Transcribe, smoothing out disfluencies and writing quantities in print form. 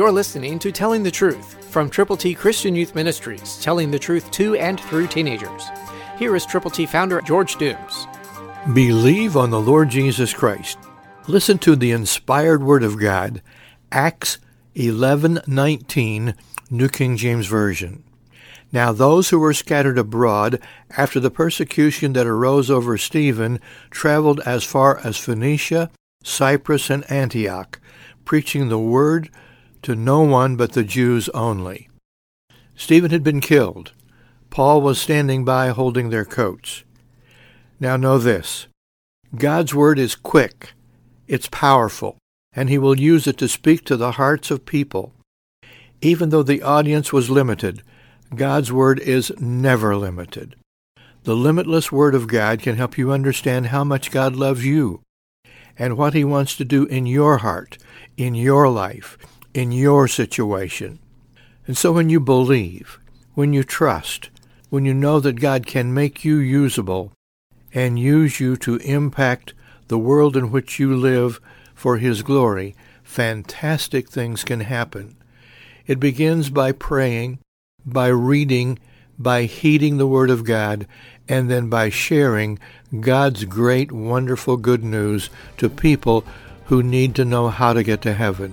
You're listening to Telling the Truth from Triple T Christian Youth Ministries, telling the truth to and through teenagers. Here is Triple T founder George Dooms. Believe on the Lord Jesus Christ. Listen to the inspired Word of God, Acts 11:19, New King James Version. Now those who were scattered abroad after the persecution that arose over Stephen traveled as far as Phoenicia, Cyprus, and Antioch, preaching the word to no one but the Jews only. Stephen had been killed. Paul was standing by holding their coats. Now know this, God's word is quick, it's powerful, and he will use it to speak to the hearts of people. Even though the audience was limited, God's word is never limited. The limitless word of God can help you understand how much God loves you and what he wants to do in your heart, in your life, in your situation. And so when you believe, when you trust, when you know that God can make you usable and use you to impact the world in which you live for his glory, fantastic things can happen. It begins by praying, by reading, by heeding the Word of God, and then by sharing God's great, wonderful good news to people who need to know how to get to heaven.